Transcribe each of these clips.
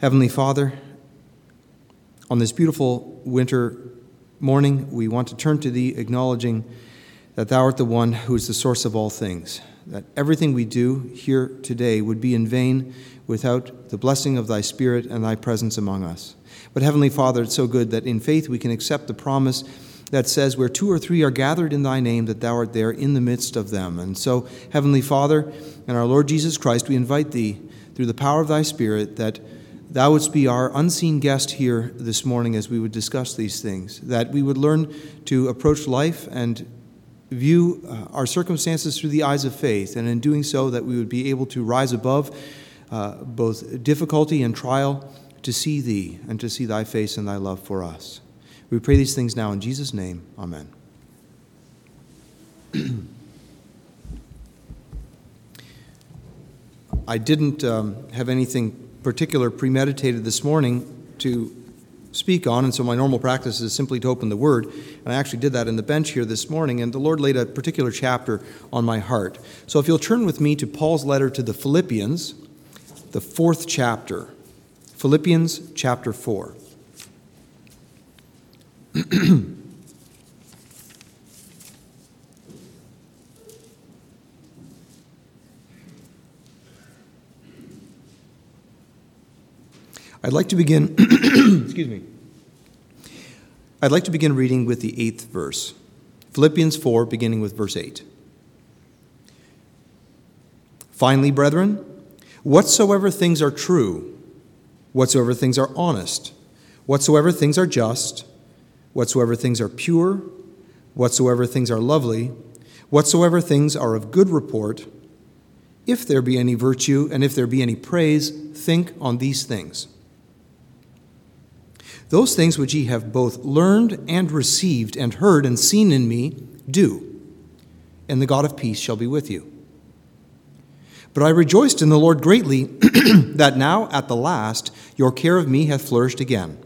Heavenly Father, on this beautiful winter morning, we want to turn to Thee, acknowledging that Thou art the one who is the source of all things, that everything we do here today would be in vain without the blessing of Thy Spirit and Thy presence among us. But Heavenly Father, it's so good that in faith we can accept the promise that says, where two or three are gathered in Thy name, that Thou art there in the midst of them. And so, Heavenly Father, and our Lord Jesus Christ, we invite Thee, through the power of Thy Spirit, that Thou wouldst be our unseen guest here this morning as we would discuss these things, that we would learn to approach life and view our circumstances through the eyes of faith, and in doing so that we would be able to rise above both difficulty and trial to see Thee and to see Thy face and Thy love for us. We pray these things now in Jesus' name. Amen. I didn't have anything particular premeditated this morning to speak on, and so my normal practice is simply to open the Word, and I actually did that in the bench here this morning, and the Lord laid a particular chapter on my heart. So if you'll turn with me to Paul's letter to the Philippians, the 4th chapter, Philippians chapter 4. I'd like to begin I'd like to begin reading with the 8th verse. Philippians 4, beginning with verse 8. Finally, brethren, whatsoever things are true, whatsoever things are honest, whatsoever things are just, whatsoever things are pure, whatsoever things are lovely, whatsoever things are of good report, if there be any virtue and if there be any praise, think on these things. Those things which ye have both learned and received and heard and seen in me, do, and the God of peace shall be with you. But I rejoiced in the Lord greatly that now at the last your care of me hath flourished again,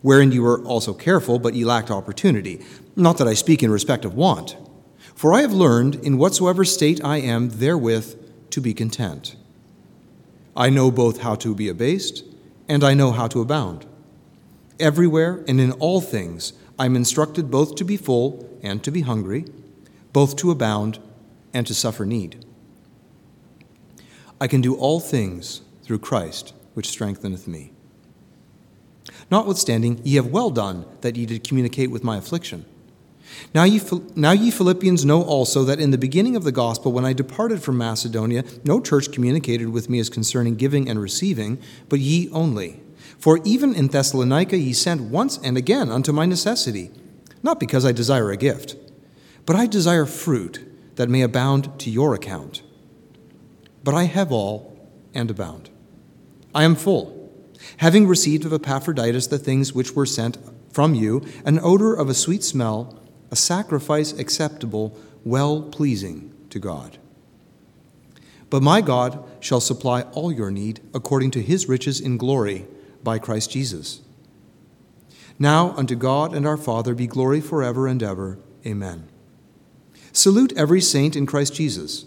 wherein ye were also careful, but ye lacked opportunity. Not that I speak in respect of want, for I have learned in whatsoever state I am therewith to be content. I know both how to be abased, and I know how to abound. Everywhere and in all things I am instructed both to be full and to be hungry, both to abound and to suffer need. I can do all things through Christ, which strengtheneth me. Notwithstanding, ye have well done that ye did communicate with my affliction. Now ye Philippians know also that in the beginning of the gospel, when I departed from Macedonia, no church communicated with me as concerning giving and receiving, but ye only. For even in Thessalonica ye sent once and again unto my necessity, not because I desire a gift, but I desire fruit that may abound to your account. But I have all and abound. I am full, having received of Epaphroditus the things which were sent from you, an odor of a sweet smell, a sacrifice acceptable, well-pleasing to God. But my God shall supply all your need according to his riches in glory, by Christ Jesus. Now unto God and our Father be glory forever and ever. Amen. Salute every saint in Christ Jesus.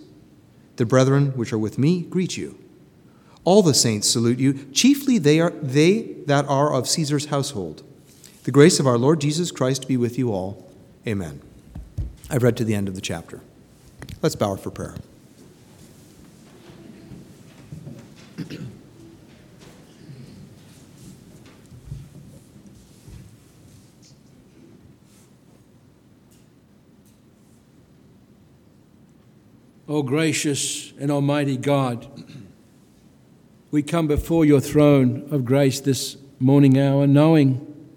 The brethren which are with me greet you. All the saints salute you, chiefly they that are of Caesar's household. The grace of our Lord Jesus Christ be with you all. Amen. I've read to the end of the chapter. Let's bow for prayer. O gracious and almighty God, we come before your throne of grace this morning hour, knowing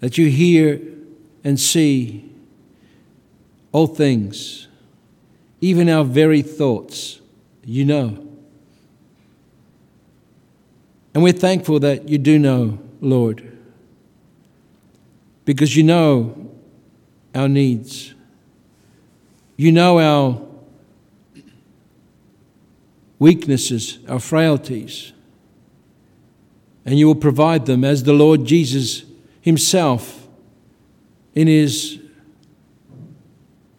that you hear and see all things, even our very thoughts, you know. And we're thankful that you do know, Lord, because you know our needs. You know our weaknesses, our frailties, and you will provide them as the Lord Jesus himself in his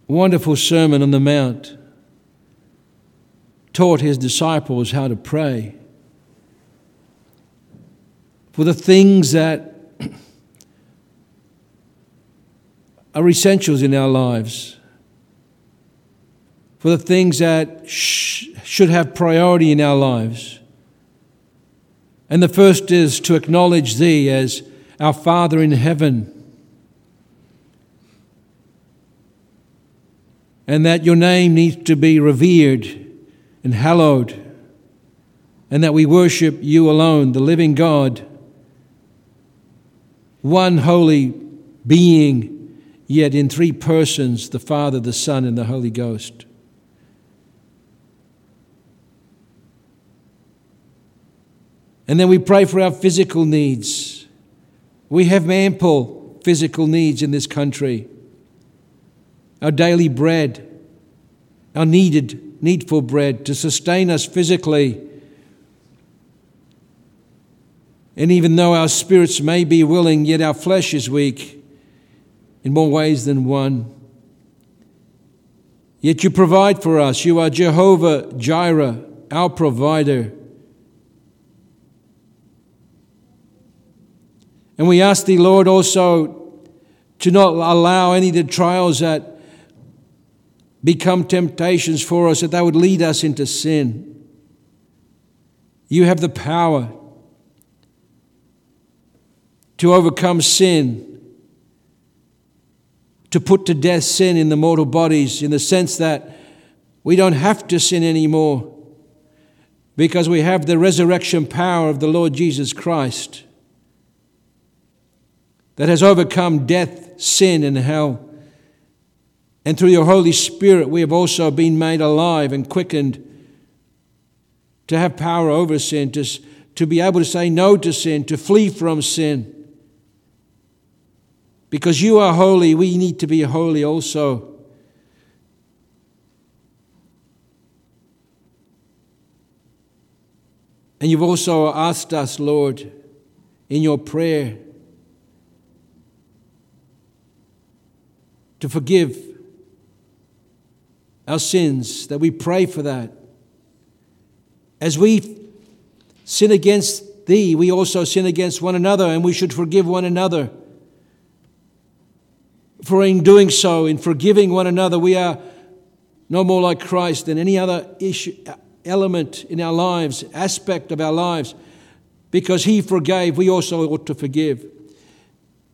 wonderful Sermon on the Mount taught his disciples how to pray. for the things that are essentials in our lives, for the things that should have priority in our lives. And the first is to acknowledge Thee as our Father in heaven, and that Your name needs to be revered and hallowed, and that we worship You alone, the living God, one holy being, yet in three persons, the Father, the Son, and the Holy Ghost. And then we pray for our physical needs. We have ample physical needs in this country. Our daily bread, our needful bread to sustain us physically. And even though our spirits may be willing, yet our flesh is weak in more ways than one. Yet You provide for us. You are Jehovah Jireh, our provider. And we ask Thee, Lord, also to not allow any of the trials that become temptations for us, that they would lead us into sin. You have the power to overcome sin, to put to death sin in the mortal bodies, in the sense that we don't have to sin anymore because we have the resurrection power of the Lord Jesus Christ that has overcome death, sin, and hell. And through Your Holy Spirit, we have also been made alive and quickened to have power over sin, to be able to say no to sin, to flee from sin. Because You are holy, we need to be holy also. And You've also asked us, Lord, in Your prayer, to forgive our sins, that we pray for that. As we sin against Thee, we also sin against one another, and we should forgive one another. For in doing so, in forgiving one another, we are no more like Christ than any other element in our lives, aspect of our lives. Because He forgave, we also ought to forgive.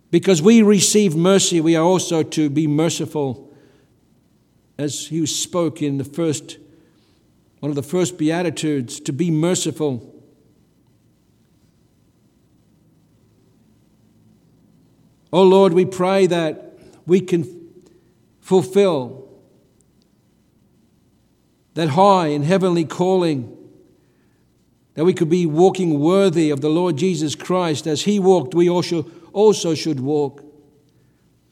Because we receive mercy, we are also to be merciful. As He spoke in one of the first Beatitudes, to be merciful. Oh Lord, we pray that we can fulfill that high and heavenly calling, that we could be walking worthy of the Lord Jesus Christ. As He walked, we also should walk,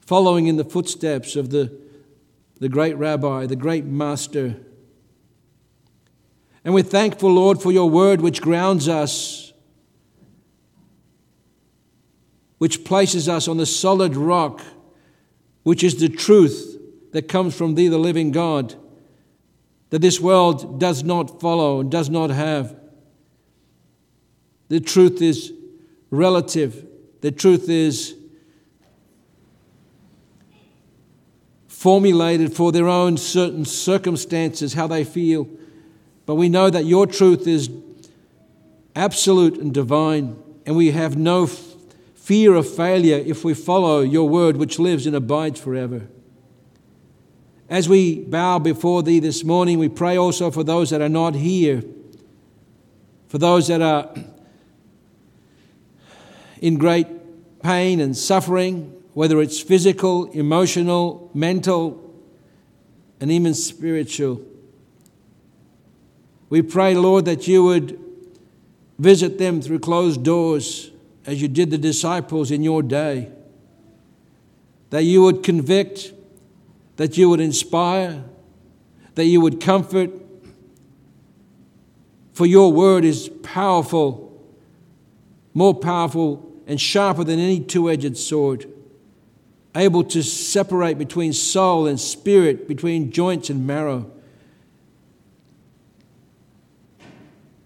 following in the footsteps of the great rabbi, the great master. And we're thankful, Lord, for Your word, which grounds us, which places us on the solid rock, which is the truth that comes from Thee, the living God, that this world does not follow and does not have. The truth is relative. The truth is formulated for their own certain circumstances, how they feel. But we know that Your truth is absolute and divine, and we have no fear of failure if we follow Your word, which lives and abides forever. As we bow before Thee this morning, we pray also for those that are not here, for those that are in great pain and suffering, whether it's physical, emotional, mental, and even spiritual. We pray, Lord, that You would visit them through closed doors, as You did the disciples in Your day, that You would convict, that You would inspire, that You would comfort, for Your word is powerful, more powerful and sharper than any two-edged sword, able to separate between soul and spirit, between joints and marrow.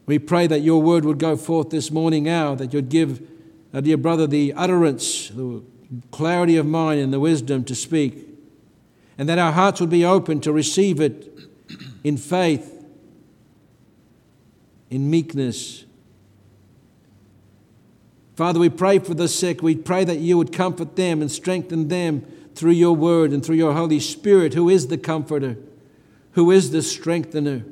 We pray that Your word would go forth this morning hour, that You'd give Now, dear brother, the utterance, the clarity of mind and the wisdom to speak, and that our hearts would be open to receive it in faith, in meekness. Father, we pray for the sick. We pray that you would comfort them and strengthen them through your word and through your Holy Spirit, who is the comforter, who is the strengthener.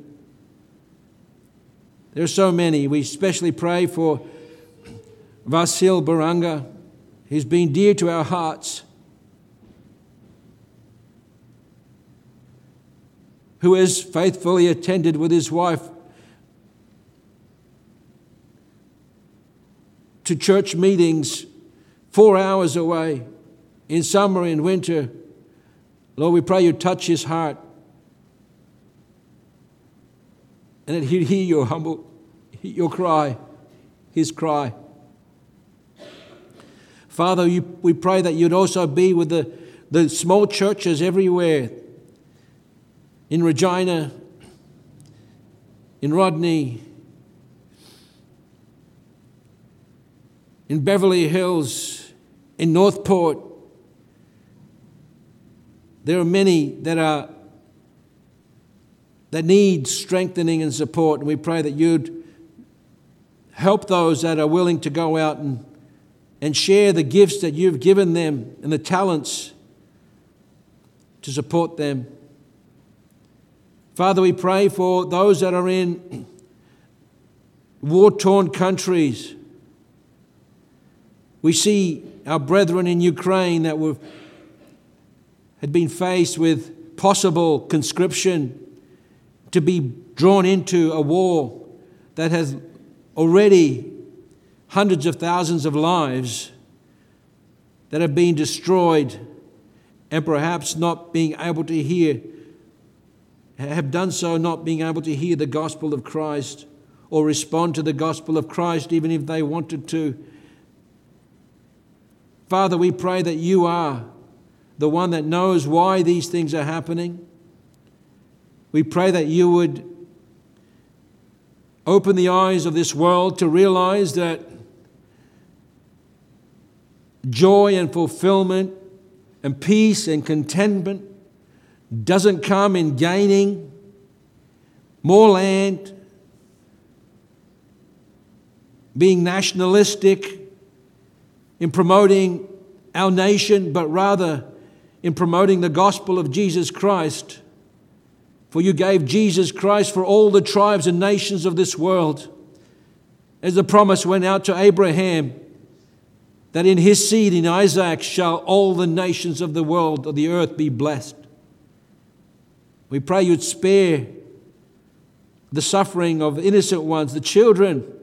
There are so many. We especially pray for Vasil Baranga, who's been dear to our hearts, who is faithfully attended with his wife to church meetings 4 hours away in summer and winter. Lord, we pray you touch his heart and that he'd hear his cry. Father, we pray that you'd also be with the small churches everywhere, in Regina, in Rodney, in Beverly Hills, in Northport. There are many that need strengthening and support, and we pray that you'd help those that are willing to go out and share the gifts that you've given them and the talents to support them. Father, we pray for those that are in war-torn countries. We see our brethren in Ukraine that had been faced with possible conscription to be drawn into a war that has already hundreds of thousands of lives that have been destroyed and perhaps not being able to hear the gospel of Christ or respond to the gospel of Christ even if they wanted to. Father, we pray that you are the one that knows why these things are happening. We pray that you would open the eyes of this world to realize that joy and fulfillment and peace and contentment doesn't come in gaining more land, being nationalistic, in promoting our nation, but rather in promoting the gospel of Jesus Christ. For you gave Jesus Christ for all the tribes and nations of this world, as the promise went out to Abraham, that in his seed, in Isaac, shall all the nations of the world, of the earth, be blessed. We pray you'd spare the suffering of innocent ones, the children.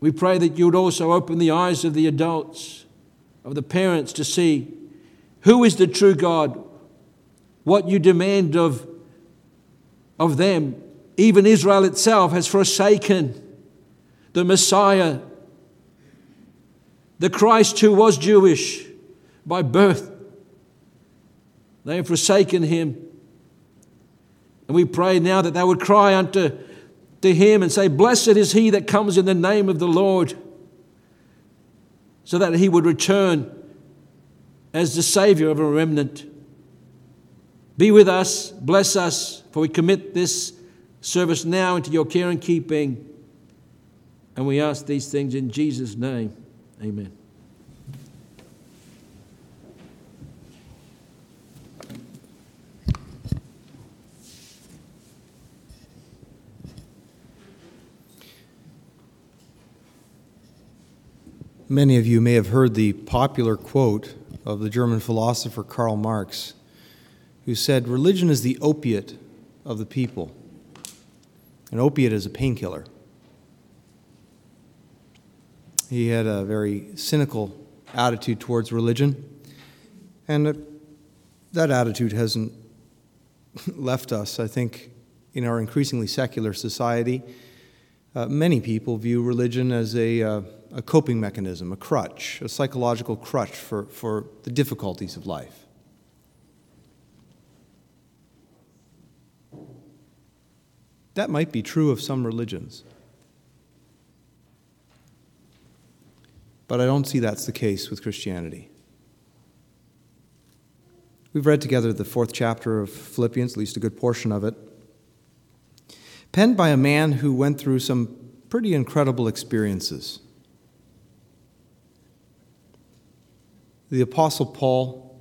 We pray that you would also open the eyes of the adults, of the parents, to see who is the true God, what you demand of them. Even Israel itself has forsaken the Messiah, the Christ who was Jewish by birth. They have forsaken him. And we pray now that they would cry unto to him and say, "Blessed is he that comes in the name of the Lord," so that he would return as the Savior of a remnant. Be with us, bless us, for we commit this service now into your care and keeping. And we ask these things in Jesus' name. Amen. Many of you may have heard the popular quote of the German philosopher Karl Marx, who said, "Religion is the opiate of the people." An opiate is a painkiller. He had a very cynical attitude towards religion, and that attitude hasn't left us. I think in our increasingly secular society, many people view religion as a coping mechanism, a crutch, a psychological crutch for the difficulties of life. That might be true of some religions. But I don't see that's the case with Christianity. We've read together the 4th chapter of Philippians, at least a good portion of it, penned by a man who went through some pretty incredible experiences. The Apostle Paul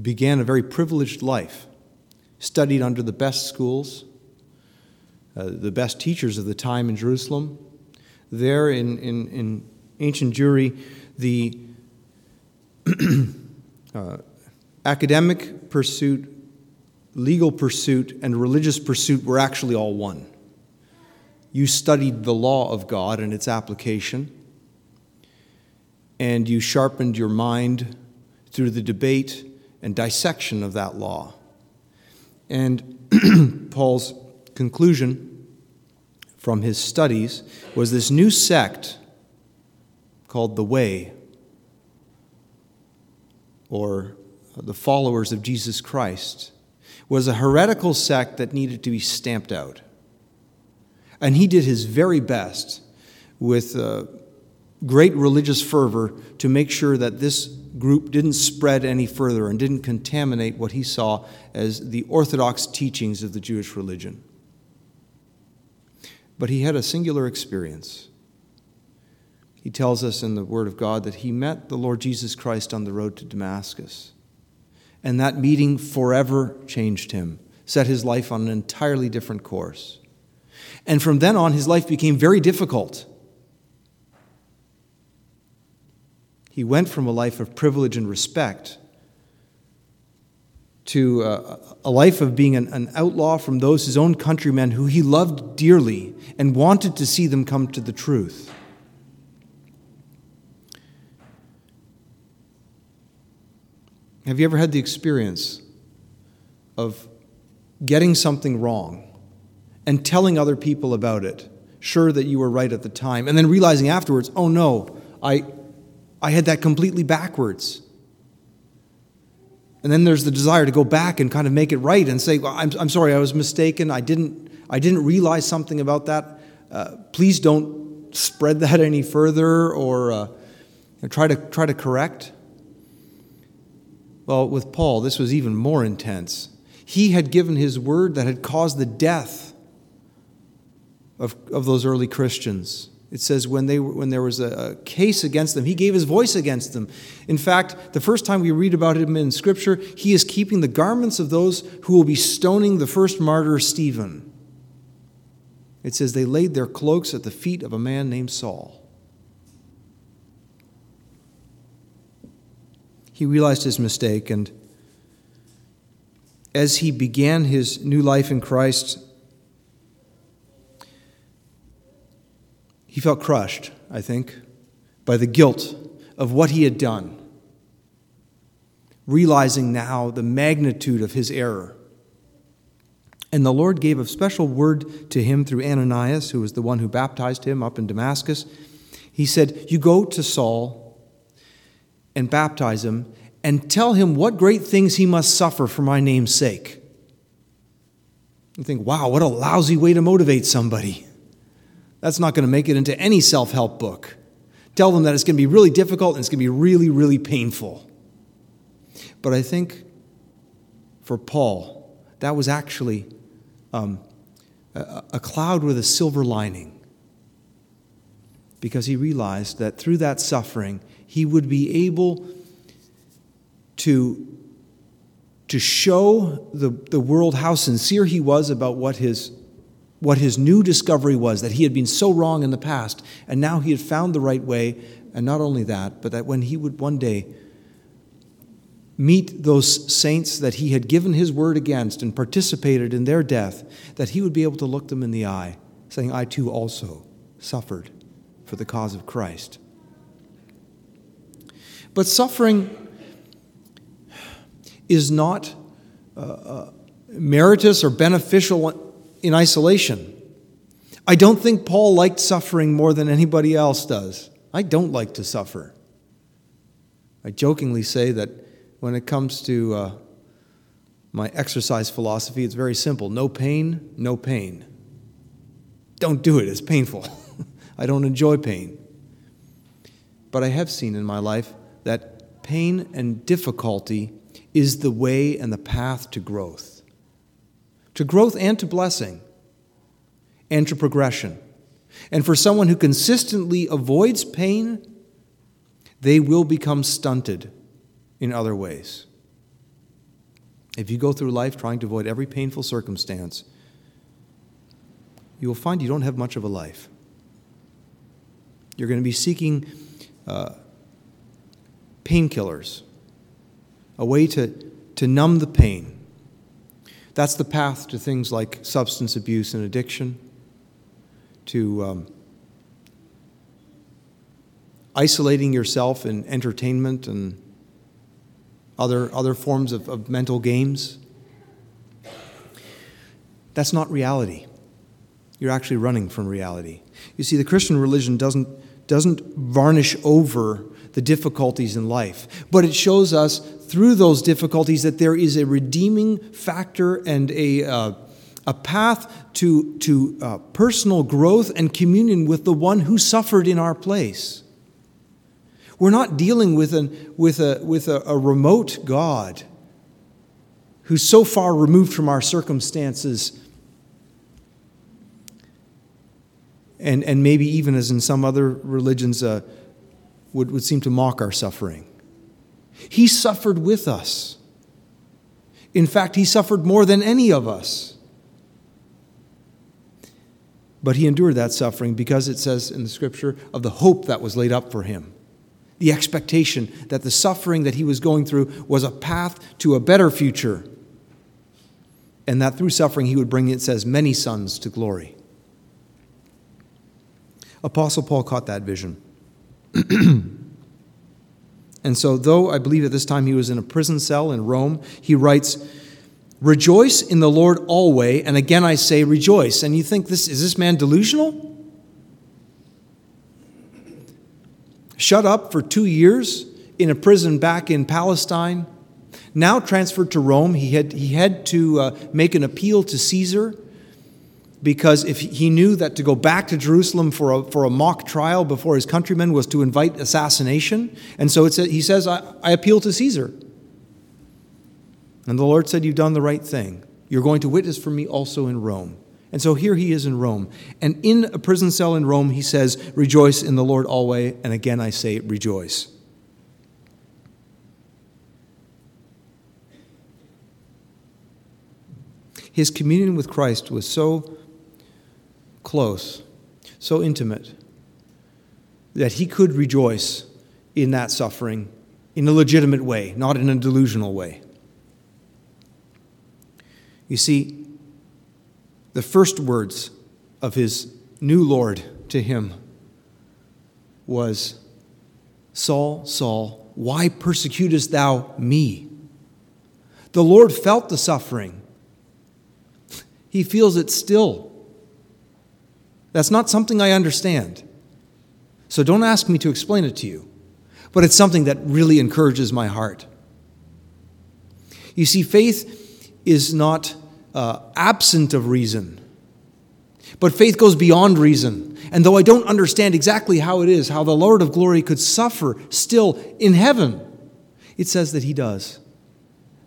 began a very privileged life, studied under the best schools, the best teachers of the time in Jerusalem. There in ancient Jewry, the academic pursuit, legal pursuit, and religious pursuit were actually all one. You studied the law of God and its application, and you sharpened your mind through the debate and dissection of that law. And Paul's conclusion from his studies was this new sect called the Way, or the followers of Jesus Christ, was a heretical sect that needed to be stamped out. And he did his very best with great religious fervor to make sure that this group didn't spread any further and didn't contaminate what he saw as the orthodox teachings of the Jewish religion. But he had a singular experience. He tells us in the Word of God that he met the Lord Jesus Christ on the road to Damascus. And that meeting forever changed him, set his life on an entirely different course. And from then on, his life became very difficult. He went from a life of privilege and respect to a life of being an outlaw from those his own countrymen who he loved dearly and wanted to see them come to the truth. Have you ever had the experience of getting something wrong and telling other people about it, sure that you were right at the time, and then realizing afterwards, oh no, I had that completely backwards? And then there's the desire to go back and kind of make it right and say, well, I'm sorry, I was mistaken. I didn't realize something about that. Please don't spread that any further or try to correct. Well, with Paul, this was even more intense. He had given his word that had caused the death of those early Christians. It says when there was a case against them, he gave his voice against them. In fact, the first time we read about him in Scripture, he is keeping the garments of those who will be stoning the first martyr, Stephen. It says they laid their cloaks at the feet of a man named Saul. He realized his mistake, and as he began his new life in Christ, he felt crushed, I think, by the guilt of what he had done, realizing now the magnitude of his error. And the Lord gave a special word to him through Ananias, who was the one who baptized him up in Damascus. He said, "You go to Saul and baptize him, and tell him what great things he must suffer for my name's sake." You think, wow, what a lousy way to motivate somebody. That's not going to make it into any self-help book. Tell them that it's going to be really difficult and it's going to be really, really painful. But I think for Paul, that was actually a cloud with a silver lining, because he realized that through that suffering, he would be able to show the world how sincere he was about what his new discovery was, that he had been so wrong in the past, and now he had found the right way. And not only that, but that when he would one day meet those saints that he had given his word against and participated in their death, that he would be able to look them in the eye, saying, "I too also suffered for the cause of Christ." But suffering is not meritorious or beneficial in isolation. I don't think Paul liked suffering more than anybody else does. I don't like to suffer. I jokingly say that when it comes to my exercise philosophy, it's very simple. No pain, no pain. Don't do it. It's painful. I don't enjoy pain. But I have seen in my life that pain and difficulty is the way and the path to growth and to blessing and to progression. And for someone who consistently avoids pain, they will become stunted in other ways. If you go through life trying to avoid every painful circumstance, you will find you don't have much of a life. You're going to be seeking painkillers, a way to numb the pain. That's the path to things like substance abuse and addiction, to isolating yourself in entertainment and other forms of mental games. That's not reality. You're actually running from reality. You see, the Christian religion doesn't varnish over the difficulties in life, but it shows us through those difficulties that there is a redeeming factor and a path to personal growth and communion with the one who suffered in our place. We're not dealing with a remote God who's so far removed from our circumstances and maybe even, as in some other religions, would seem to mock our suffering. He suffered with us. In fact, he suffered more than any of us. But he endured that suffering because it says in the Scripture of the hope that was laid up for him. The expectation that the suffering that he was going through was a path to a better future. And that through suffering he would bring, it says, many sons to glory. Apostle Paul caught that vision. And so, though I believe at this time he was in a prison cell in Rome, he writes, "Rejoice in the Lord always, and again I say rejoice." And you think, is this man delusional? Shut up for 2 years in a prison back in Palestine. Now transferred to Rome, he had to make an appeal to Caesar, because if he knew that to go back to Jerusalem for a mock trial before his countrymen was to invite assassination. And so he says, I appeal to Caesar. And the Lord said, you've done the right thing. You're going to witness for me also in Rome. And so here he is in Rome. And in a prison cell in Rome, he says, "Rejoice in the Lord always, and again I say rejoice." His communion with Christ was so close, so intimate, that he could rejoice in that suffering in a legitimate way, not in a delusional way. You see, the first words of his new Lord to him was, "Saul, Saul, why persecutest thou me?" The Lord felt the suffering. He feels it still. That's not something I understand. So don't ask me to explain it to you. But it's something that really encourages my heart. You see, faith is not absent of reason. But faith goes beyond reason. And though I don't understand exactly how it is, how the Lord of glory could suffer still in heaven, it says that he does.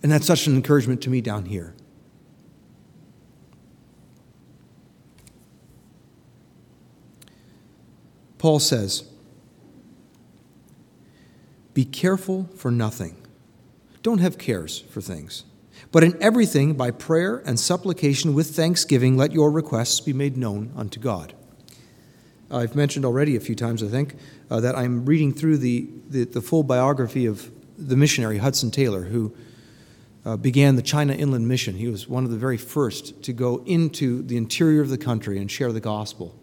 And that's such an encouragement to me down here. Paul says, "Be careful for nothing." Don't have cares for things. "But in everything, by prayer and supplication with thanksgiving, let your requests be made known unto God." I've mentioned already a few times, I think, that I'm reading through the full biography of the missionary Hudson Taylor, who began the China Inland Mission. He was one of the very first to go into the interior of the country and share the gospel.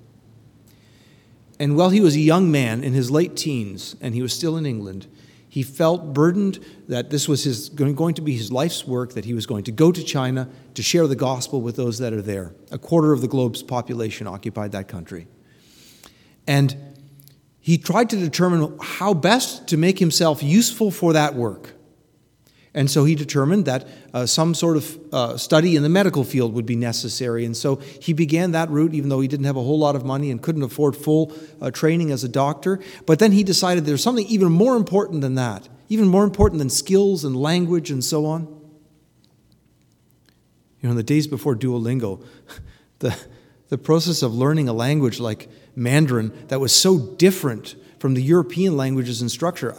And while he was a young man in his late teens, and he was still in England, he felt burdened that this was going to be his life's work, that he was going to go to China to share the gospel with those that are there. A quarter of the globe's population occupied that country. And he tried to determine how best to make himself useful for that work. And so he determined that some sort of study in the medical field would be necessary. And so he began that route, even though he didn't have a whole lot of money and couldn't afford full training as a doctor. But then he decided there's something even more important than that, even more important than skills and language and so on. You know, in the days before Duolingo, the process of learning a language like Mandarin that was so different from the European languages and structure,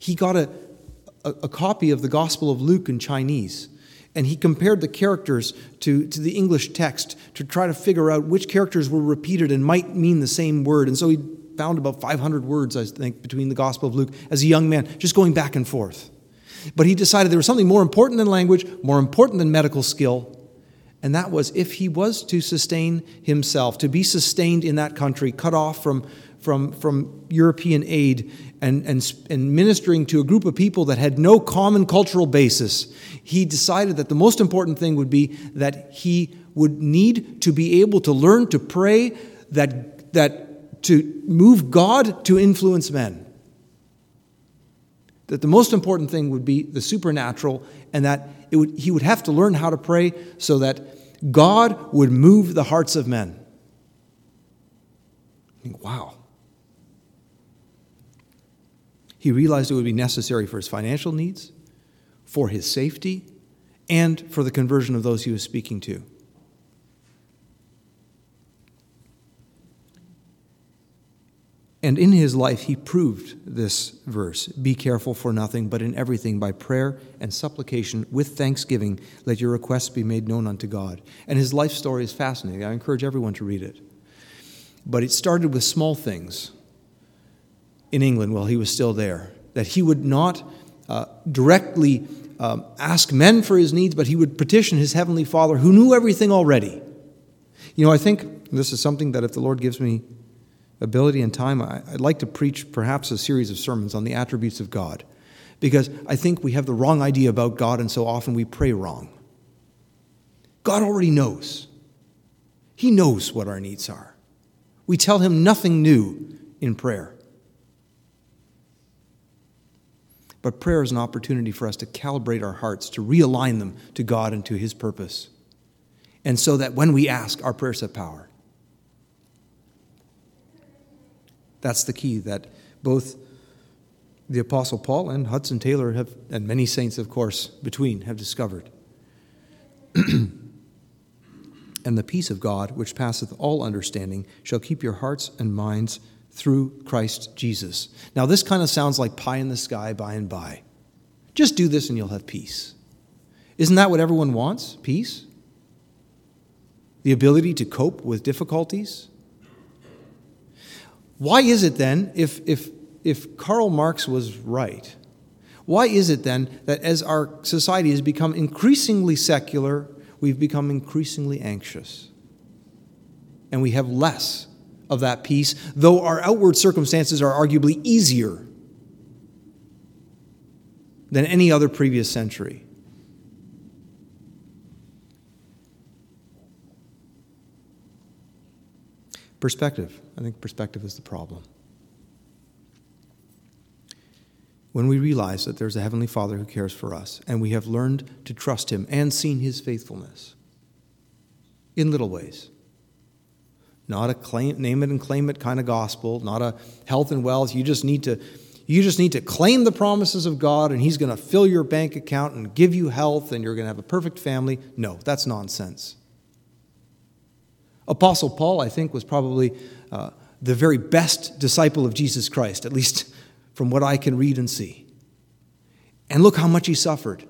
he got a copy of the Gospel of Luke in Chinese, and he compared the characters to the English text to try to figure out which characters were repeated and might mean the same word. And so he found about 500 words, I think, between the Gospel of Luke as a young man, just going back and forth. But he decided there was something more important than language, more important than medical skill, and that was if he was to sustain himself, to be sustained in that country, cut off from European aid and ministering to a group of people that had no common cultural basis, he decided that the most important thing would be that he would need to be able to learn to pray, that to move God to influence men. That the most important thing would be the supernatural, and that he would have to learn how to pray so that God would move the hearts of men. I think, wow. He realized it would be necessary for his financial needs, for his safety, and for the conversion of those he was speaking to. And in his life, he proved this verse, "Be careful for nothing, but in everything by prayer and supplication with thanksgiving, let your requests be made known unto God." And his life story is fascinating. I encourage everyone to read it. But it started with small things. In England, while he was still there, that he would not directly ask men for his needs, but he would petition his heavenly Father, who knew everything already. You know, I think this is something that if the Lord gives me ability and time, I'd like to preach perhaps a series of sermons on the attributes of God, because I think we have the wrong idea about God, and so often we pray wrong. God already knows. He knows what our needs are. We tell him nothing new in prayer. But prayer is an opportunity for us to calibrate our hearts, to realign them to God and to his purpose. And so that when we ask, our prayers have power. That's the key that both the Apostle Paul and Hudson Taylor have, and many saints, of course, between, have discovered. And the peace of God, which passeth all understanding, shall keep your hearts and minds through Christ Jesus. Now, this kind of sounds like pie in the sky by and by. Just do this and you'll have peace. Isn't that what everyone wants? Peace? The ability to cope with difficulties? Why is it then, if Karl Marx was right, why is it then that as our society has become increasingly secular, we've become increasingly anxious? And we have less of that peace, though our outward circumstances are arguably easier than any other previous century. Perspective. I think perspective is the problem. When we realize that there's a Heavenly Father who cares for us, and we have learned to trust him and seen his faithfulness in little ways. Not a name it and claim it kind of gospel, not a health and wealth. You just need to claim the promises of God, and he's going to fill your bank account and give you health, and you're going to have a perfect family. No, that's nonsense. Apostle Paul, I think, was probably the very best disciple of Jesus Christ, at least from what I can read and see. And look how much he suffered.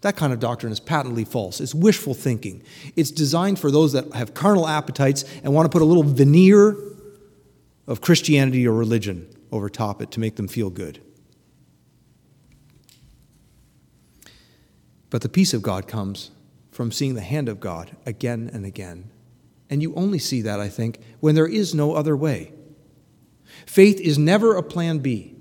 That kind of doctrine is patently false. It's wishful thinking. It's designed for those that have carnal appetites and want to put a little veneer of Christianity or religion over top it to make them feel good. But the peace of God comes from seeing the hand of God again and again. And you only see that, I think, when there is no other way. Faith is never a plan B.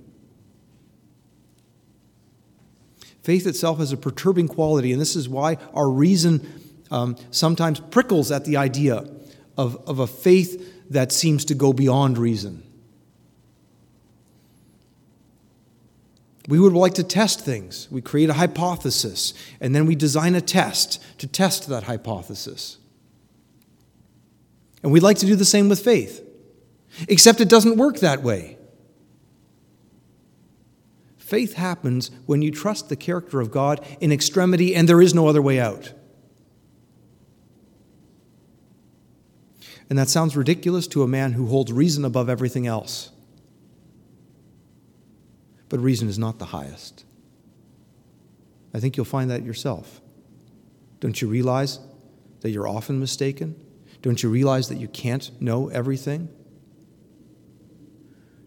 Faith itself has a perturbing quality, and this is why our reason sometimes prickles at the idea of a faith that seems to go beyond reason. We would like to test things. We create a hypothesis, and then we design a test to test that hypothesis. And we'd like to do the same with faith, except it doesn't work that way. Faith happens when you trust the character of God in extremity, and there is no other way out. And that sounds ridiculous to a man who holds reason above everything else. But reason is not the highest. I think you'll find that yourself. Don't you realize that you're often mistaken? Don't you realize that you can't know everything?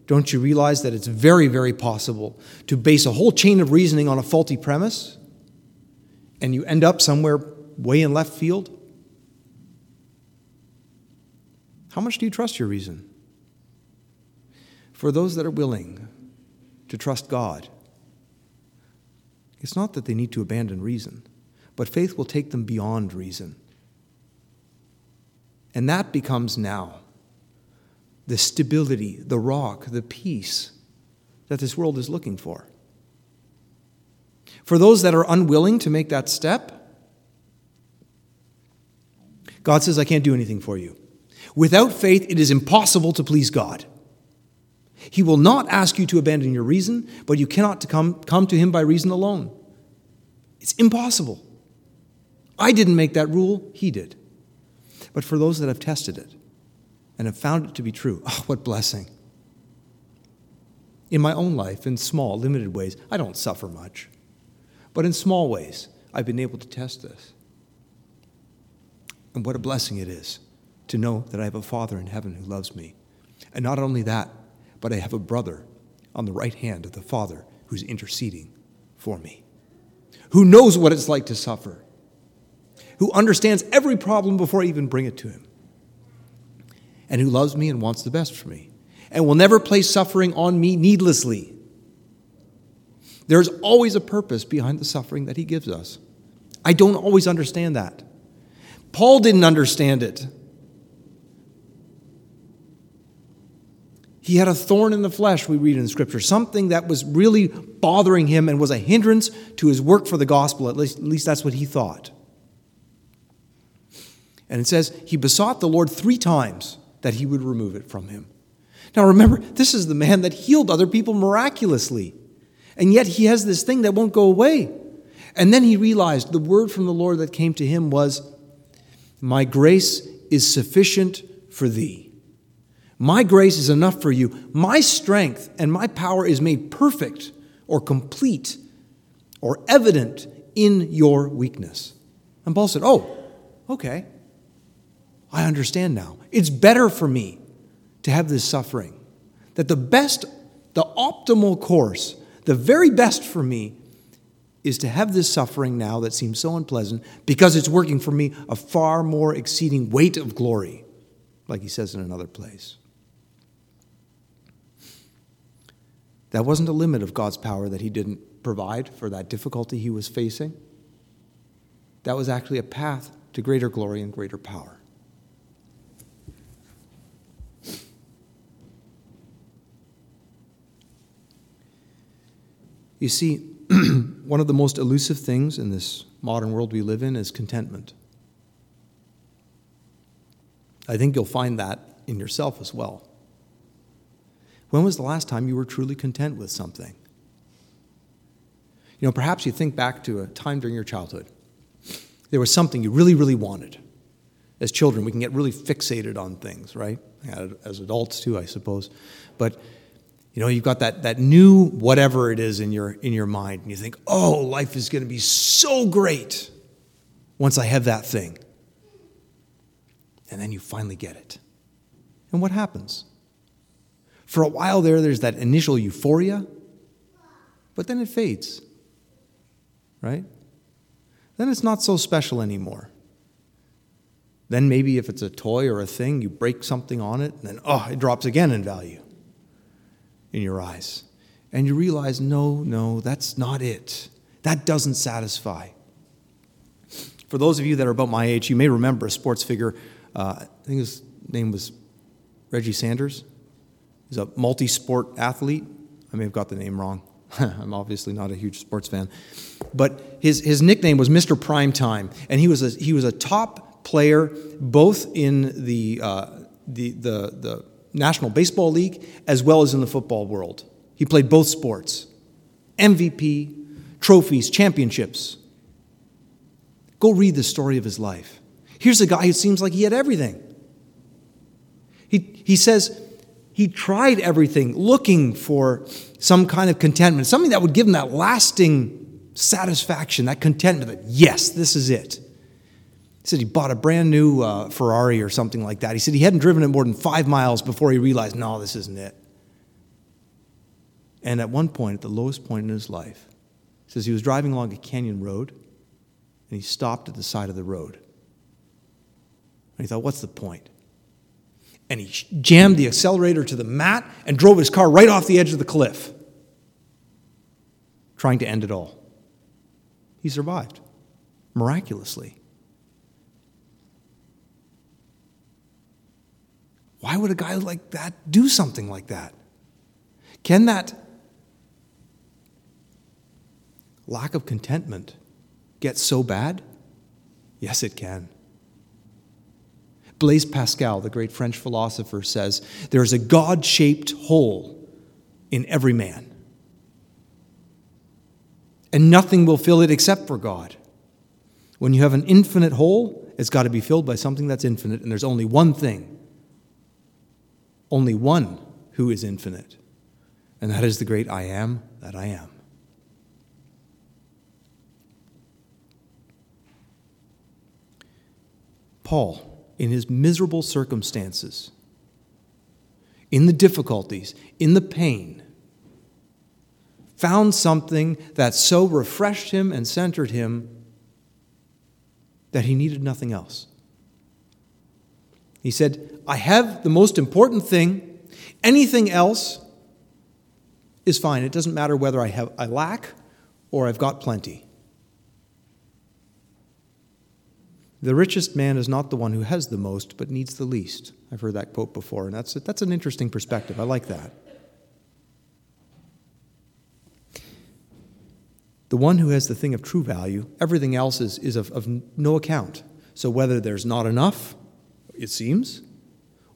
Don't you realize that it's very, very possible to base a whole chain of reasoning on a faulty premise, and you end up somewhere way in left field? How much do you trust your reason? For those that are willing to trust God, it's not that they need to abandon reason, but faith will take them beyond reason. And that becomes now the stability, the rock, the peace that this world is looking for. For those that are unwilling to make that step, God says, I can't do anything for you. Without faith, it is impossible to please God. He will not ask you to abandon your reason, but you cannot come to him by reason alone. It's impossible. I didn't make that rule. He did. But for those that have tested it and have found it to be true, oh, what blessing. In my own life, in small, limited ways, I don't suffer much. But in small ways, I've been able to test this. And what a blessing it is to know that I have a Father in heaven who loves me. And not only that, but I have a brother on the right hand of the Father who's interceding for me, who knows what it's like to suffer, who understands every problem before I even bring it to him, and who loves me and wants the best for me, and will never place suffering on me needlessly. There's always a purpose behind the suffering that he gives us. I don't always understand that. Paul didn't understand it. He had a thorn in the flesh, we read in Scripture, something that was really bothering him and was a hindrance to his work for the gospel. At least that's what he thought. And it says, he besought the Lord 3 times that he would remove it from him. Now remember, this is the man that healed other people miraculously. And yet he has this thing that won't go away. And then he realized the word from the Lord that came to him was, my grace is sufficient for thee. My grace is enough for you. My strength and my power is made perfect or complete or evident in your weakness. And Paul said, oh, okay. I understand now. It's better for me to have this suffering. That the best, the optimal course, the very best for me is to have this suffering now that seems so unpleasant because it's working for me a far more exceeding weight of glory, like he says in another place. That wasn't a limit of God's power that he didn't provide for that difficulty he was facing. That was actually a path to greater glory and greater power. You see, one of the most elusive things in this modern world we live in is contentment. I think you'll find that in yourself as well. When was the last time you were truly content with something? You know, perhaps you think back to a time during your childhood. There was something you really, really wanted. As children, we can get really fixated on things, right? As adults, too, I suppose. But you know, you've got that new whatever it is in your mind, and you think, oh, life is going to be so great once I have that thing. And then you finally get it. And what happens? For a while there's that initial euphoria, but then it fades, right? Then it's not so special anymore. Then maybe if it's a toy or a thing, you break something on it, and then, oh, it drops again in value in your eyes. And you realize, no, that's not it. That doesn't satisfy. For those of you that are about my age, you may remember a sports figure. I think his name was Reggie Sanders. He's a multi-sport athlete. I may have got the name wrong. I'm obviously not a huge sports fan. But his nickname was Mr. Primetime, and he was a top player both in the National Baseball League as well as in the football world. He played both sports. MVP, trophies, championships. Go read the story of his life. Here's a guy who seems like he had everything. He says he tried everything, looking for some kind of contentment, something that would give him that lasting satisfaction, that contentment that, yes, this is it. He said he bought a brand new Ferrari or something like that. He said he hadn't driven it more than 5 miles before he realized, no, this isn't it. And at one point, at the lowest point in his life, he says he was driving along a canyon road, and he stopped at the side of the road. And he thought, what's the point? And he jammed the accelerator to the mat and drove his car right off the edge of the cliff, trying to end it all. He survived, miraculously. Why would a guy like that do something like that? Can that lack of contentment get so bad? Yes, it can. Blaise Pascal, the great French philosopher, says, there is a God-shaped hole in every man, and nothing will fill it except for God. When you have an infinite hole, it's got to be filled by something that's infinite, and there's only one thing, only one who is infinite, and that is the great I am that I am. Paul, in his miserable circumstances, in the difficulties, in the pain, found something that so refreshed him and centered him that he needed nothing else. He said, I have the most important thing. Anything else is fine. It doesn't matter whether I lack or I've got plenty. The richest man is not the one who has the most, but needs the least. I've heard that quote before, and that's an interesting perspective. I like that. The one who has the thing of true value, everything else is of no account. So whether there's not enough, it seems,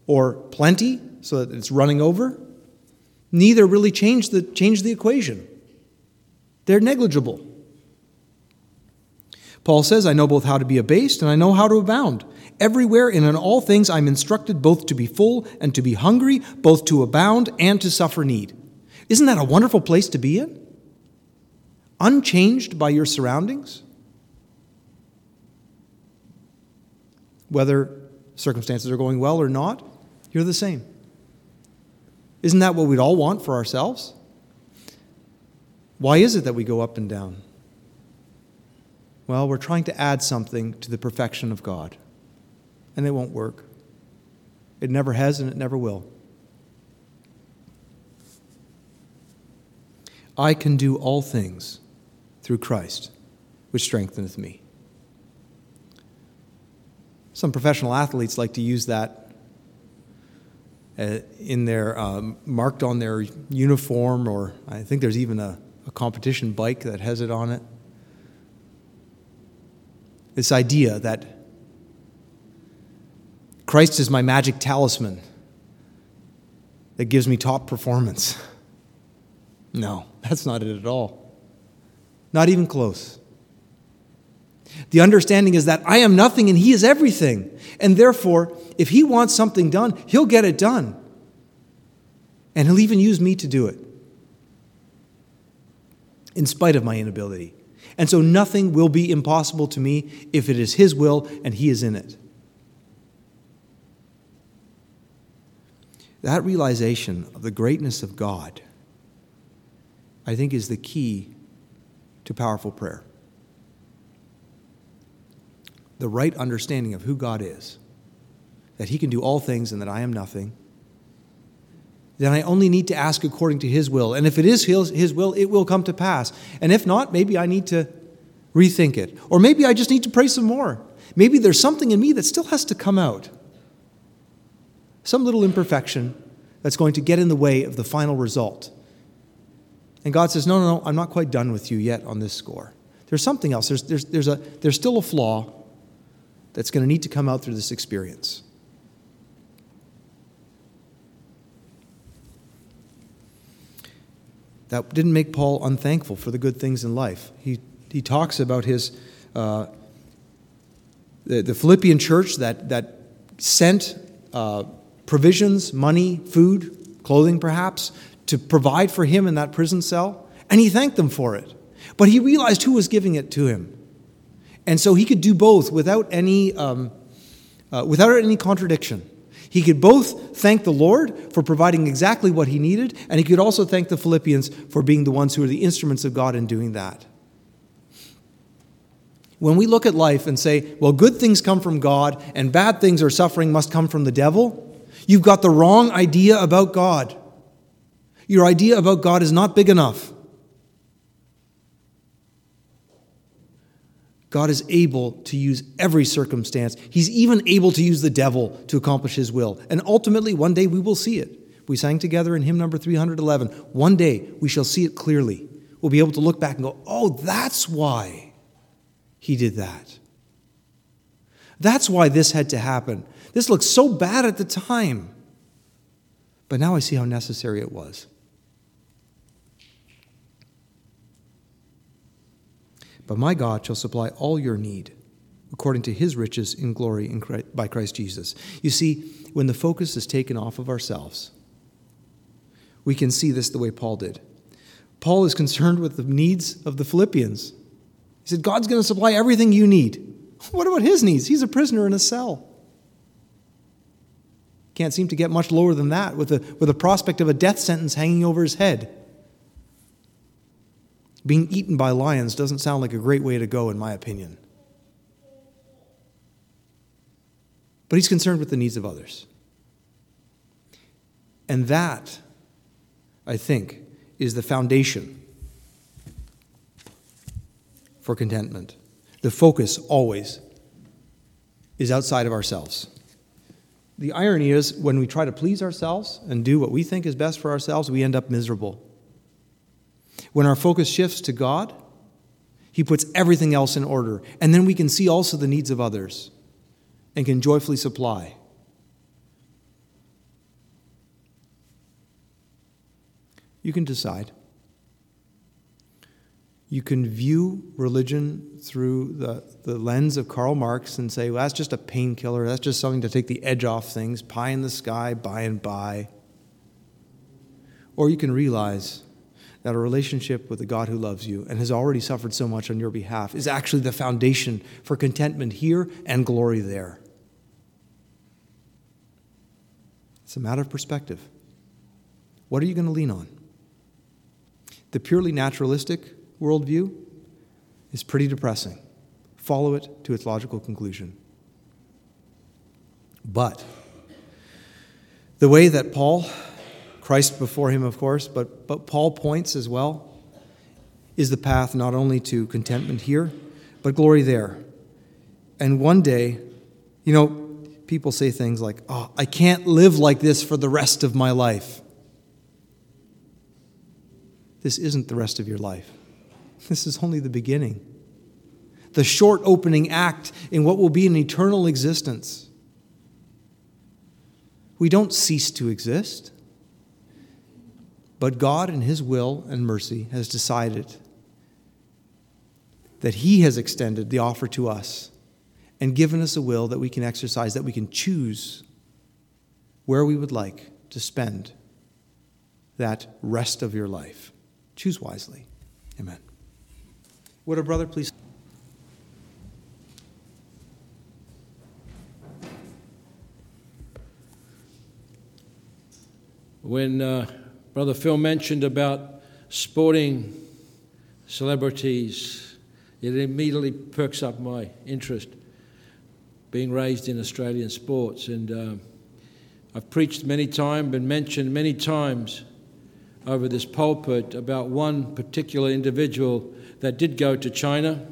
or plenty, so that it's running over, neither really change the equation. They're negligible. Paul says, I know both how to be abased and I know how to abound. Everywhere and in all things I'm instructed both to be full and to be hungry, both to abound and to suffer need. Isn't that a wonderful place to be in? Unchanged by your surroundings? Whether circumstances are going well or not, you're the same. Isn't that what we'd all want for ourselves? Why is it that we go up and down? Well, we're trying to add something to the perfection of God, and it won't work. It never has, and it never will. I can do all things through Christ, which strengtheneth me. Some professional athletes like to use that in their marked on their uniform, or I think there's even a competition bike that has it on it. This idea that Christ is my magic talisman that gives me top performance. No, that's not it at all. Not even close. The understanding is that I am nothing and He is everything. And therefore, if He wants something done, He'll get it done. And He'll even use me to do it, in spite of my inability. And so nothing will be impossible to me if it is His will and He is in it. That realization of the greatness of God, I think, is the key to powerful prayer. The right understanding of who God is, that He can do all things and that I am nothing, then I only need to ask according to His will. And if it is His will, it will come to pass. And if not, maybe I need to rethink it. Or maybe I just need to pray some more. Maybe there's something in me that still has to come out. Some little imperfection that's going to get in the way of the final result. And God says, no, no, no, I'm not quite done with you yet on this score. There's something else. There's still a flaw that's going to need to come out through this experience. That didn't make Paul unthankful for the good things in life. He talks about his the Philippian church that sent provisions, money, food, clothing perhaps, to provide for him in that prison cell, and he thanked them for it. But he realized who was giving it to him, and so he could do both without any contradiction. He could both thank the Lord for providing exactly what he needed, and he could also thank the Philippians for being the ones who are the instruments of God in doing that. When we look at life and say, well, good things come from God, and bad things or suffering must come from the devil, you've got the wrong idea about God. Your idea about God is not big enough. God is able to use every circumstance. He's even able to use the devil to accomplish his will. And ultimately, one day we will see it. We sang together in hymn number 311. One day we shall see it clearly. We'll be able to look back and go, oh, that's why he did that. That's why this had to happen. This looked so bad at the time. But now I see how necessary it was. But my God shall supply all your need according to his riches in glory by Christ Jesus. You see, when the focus is taken off of ourselves, we can see this the way Paul did. Paul is concerned with the needs of the Philippians. He said, God's going to supply everything you need. What about his needs? He's a prisoner in a cell. Can't seem to get much lower than that with the prospect of a death sentence hanging over his head. Being eaten by lions doesn't sound like a great way to go, in my opinion. But he's concerned with the needs of others. And that, I think, is the foundation for contentment. The focus always is outside of ourselves. The irony is, when we try to please ourselves and do what we think is best for ourselves, we end up miserable. When our focus shifts to God, he puts everything else in order. And then we can see also the needs of others and can joyfully supply. You can decide. You can view religion through the lens of Karl Marx and say, well, that's just a painkiller. That's just something to take the edge off things. Pie in the sky, by and by. Or you can realize that a relationship with the God who loves you and has already suffered so much on your behalf is actually the foundation for contentment here and glory there. It's a matter of perspective. What are you going to lean on? The purely naturalistic worldview is pretty depressing. Follow it to its logical conclusion. But the way that Paul, Christ before him, of course, but Paul points as well, is the path not only to contentment here, but glory there. And one day, you know, people say things like, oh, I can't live like this for the rest of my life. This isn't the rest of your life. This is only the beginning. The short opening act in what will be an eternal existence. We don't cease to exist. But God, in his will and mercy, has decided that he has extended the offer to us and given us a will that we can exercise, that we can choose where we would like to spend that rest of your life. Choose wisely. Amen. Would a brother please... When... Brother Phil mentioned about sporting celebrities. It immediately perks up my interest, being raised in Australian sports. And I've preached many times and mentioned many times over this pulpit about one particular individual that did go to China.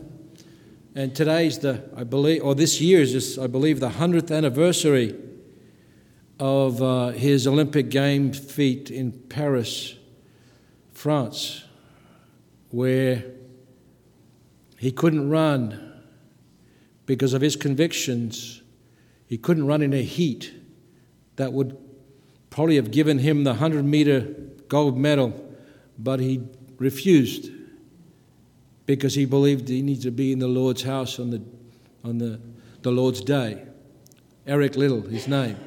And this year is the 100th anniversary of his Olympic Games feat in Paris, France. where he couldn't run because of his convictions. He couldn't run in a heat that would probably have given him the 100-meter gold medal, but he refused because he believed he needed to be in the Lord's house on the Lord's day. Eric Liddell, his name.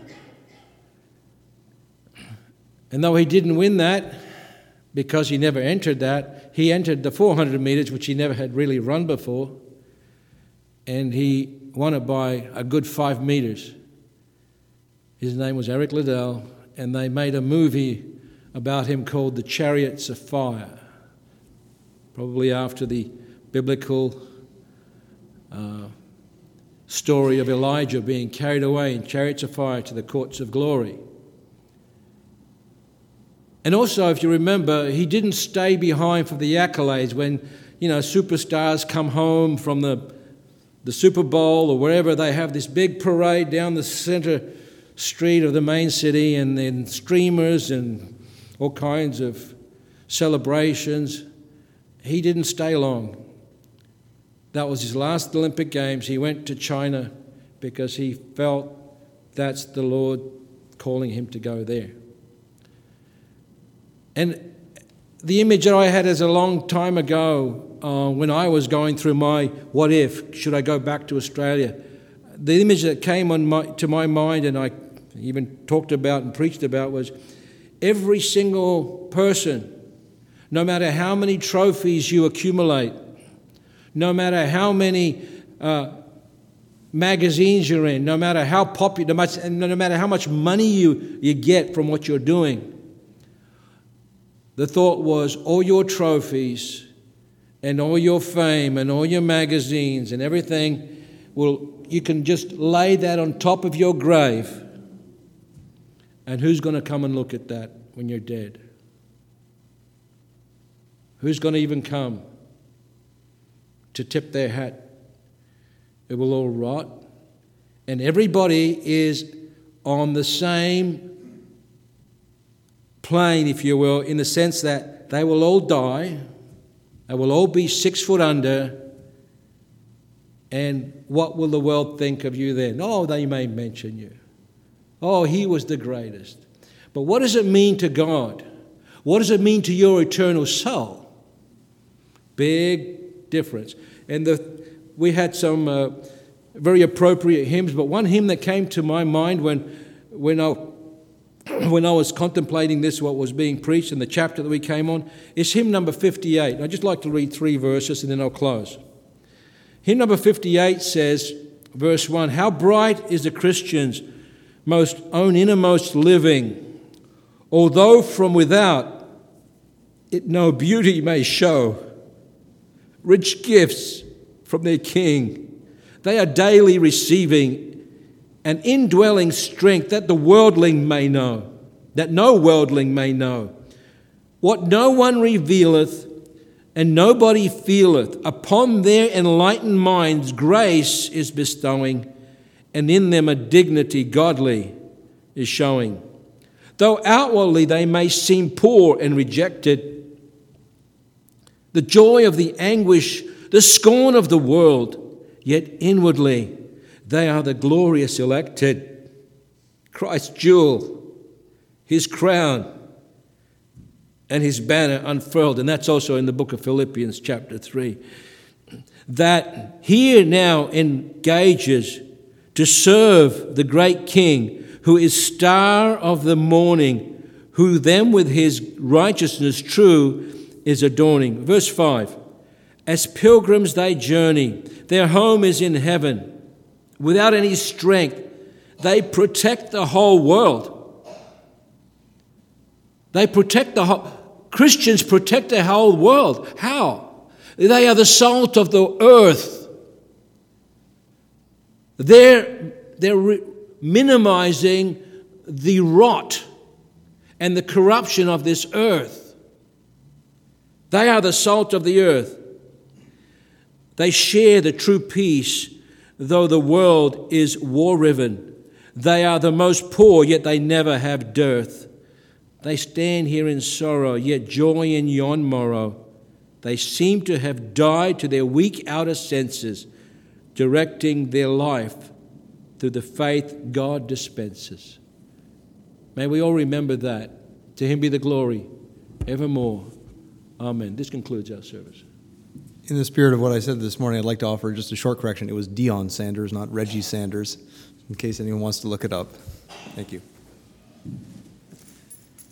And though he didn't win that, because he never entered that, he entered the 400 meters, which he never had really run before, and he won it by a good 5 meters. His name was Eric Liddell, and they made a movie about him called The Chariots of Fire, probably after the biblical story of Elijah being carried away in chariots of fire to the courts of glory. And also, if you remember, he didn't stay behind for the accolades when, superstars come home from the Super Bowl or wherever. They have this big parade down the center street of the main city, and then streamers and all kinds of celebrations. He didn't stay long. That was his last Olympic Games. He went to China because he felt that's the Lord calling him to go there. And the image that I had is a long time ago when I was going through my what if, should I go back to Australia? The image that came to my mind, and I even talked about and preached about, was every single person, no matter how many trophies you accumulate, no matter how many magazines you're in, no matter how popular, no matter how much money you get from what you're doing, the thought was all your trophies and all your fame and all your magazines and everything, you can just lay that on top of your grave, and who's going to come and look at that when you're dead? Who's going to even come to tip their hat? It will all rot, and everybody is on the same plane, if you will, in the sense that they will all die, they will all be 6 foot under, and what will the world think of you then? Oh, they may mention you. Oh, he was the greatest. But what does it mean to God? What does it mean to your eternal soul? Big difference. And we had some very appropriate hymns, but one hymn that came to my mind when I was contemplating this, what was being preached in the chapter that we came on, is hymn number 58. I'd just like to read 3 verses and then I'll close. Hymn number 58 says, verse 1, "How bright is the Christian's most own innermost living, although from without it no beauty may show. Rich gifts from their King they are daily receiving, an indwelling strength that the worldling may know, that no worldling may know. What no one revealeth and nobody feeleth, upon their enlightened minds grace is bestowing, and in them a dignity godly is showing. Though outwardly they may seem poor and rejected, the joy of the anguish, the scorn of the world, yet inwardly they are the glorious elected, Christ's jewel, his crown, and his banner unfurled." And that's also in the book of Philippians chapter 3. That here now engages to serve the great King, who is star of the morning, who then with his righteousness true is adorning. Verse 5, "As pilgrims they journey, their home is in heaven. Without any strength, they protect the whole world." They protect the whole... Christians protect the whole world. How? They are the salt of the earth. They're minimizing the rot and the corruption of this earth. They are the salt of the earth. They share the true peace, though the world is war-riven. They are the most poor, yet they never have dearth. They stand here in sorrow, yet joy in yon morrow. They seem to have died to their weak outer senses, directing their life through the faith God dispenses. May we all remember that. To him be the glory evermore. Amen. This concludes our service. In the spirit of what I said this morning, I'd like to offer just a short correction. It was Dion Sanders, not Reggie Sanders, in case anyone wants to look it up. Thank you.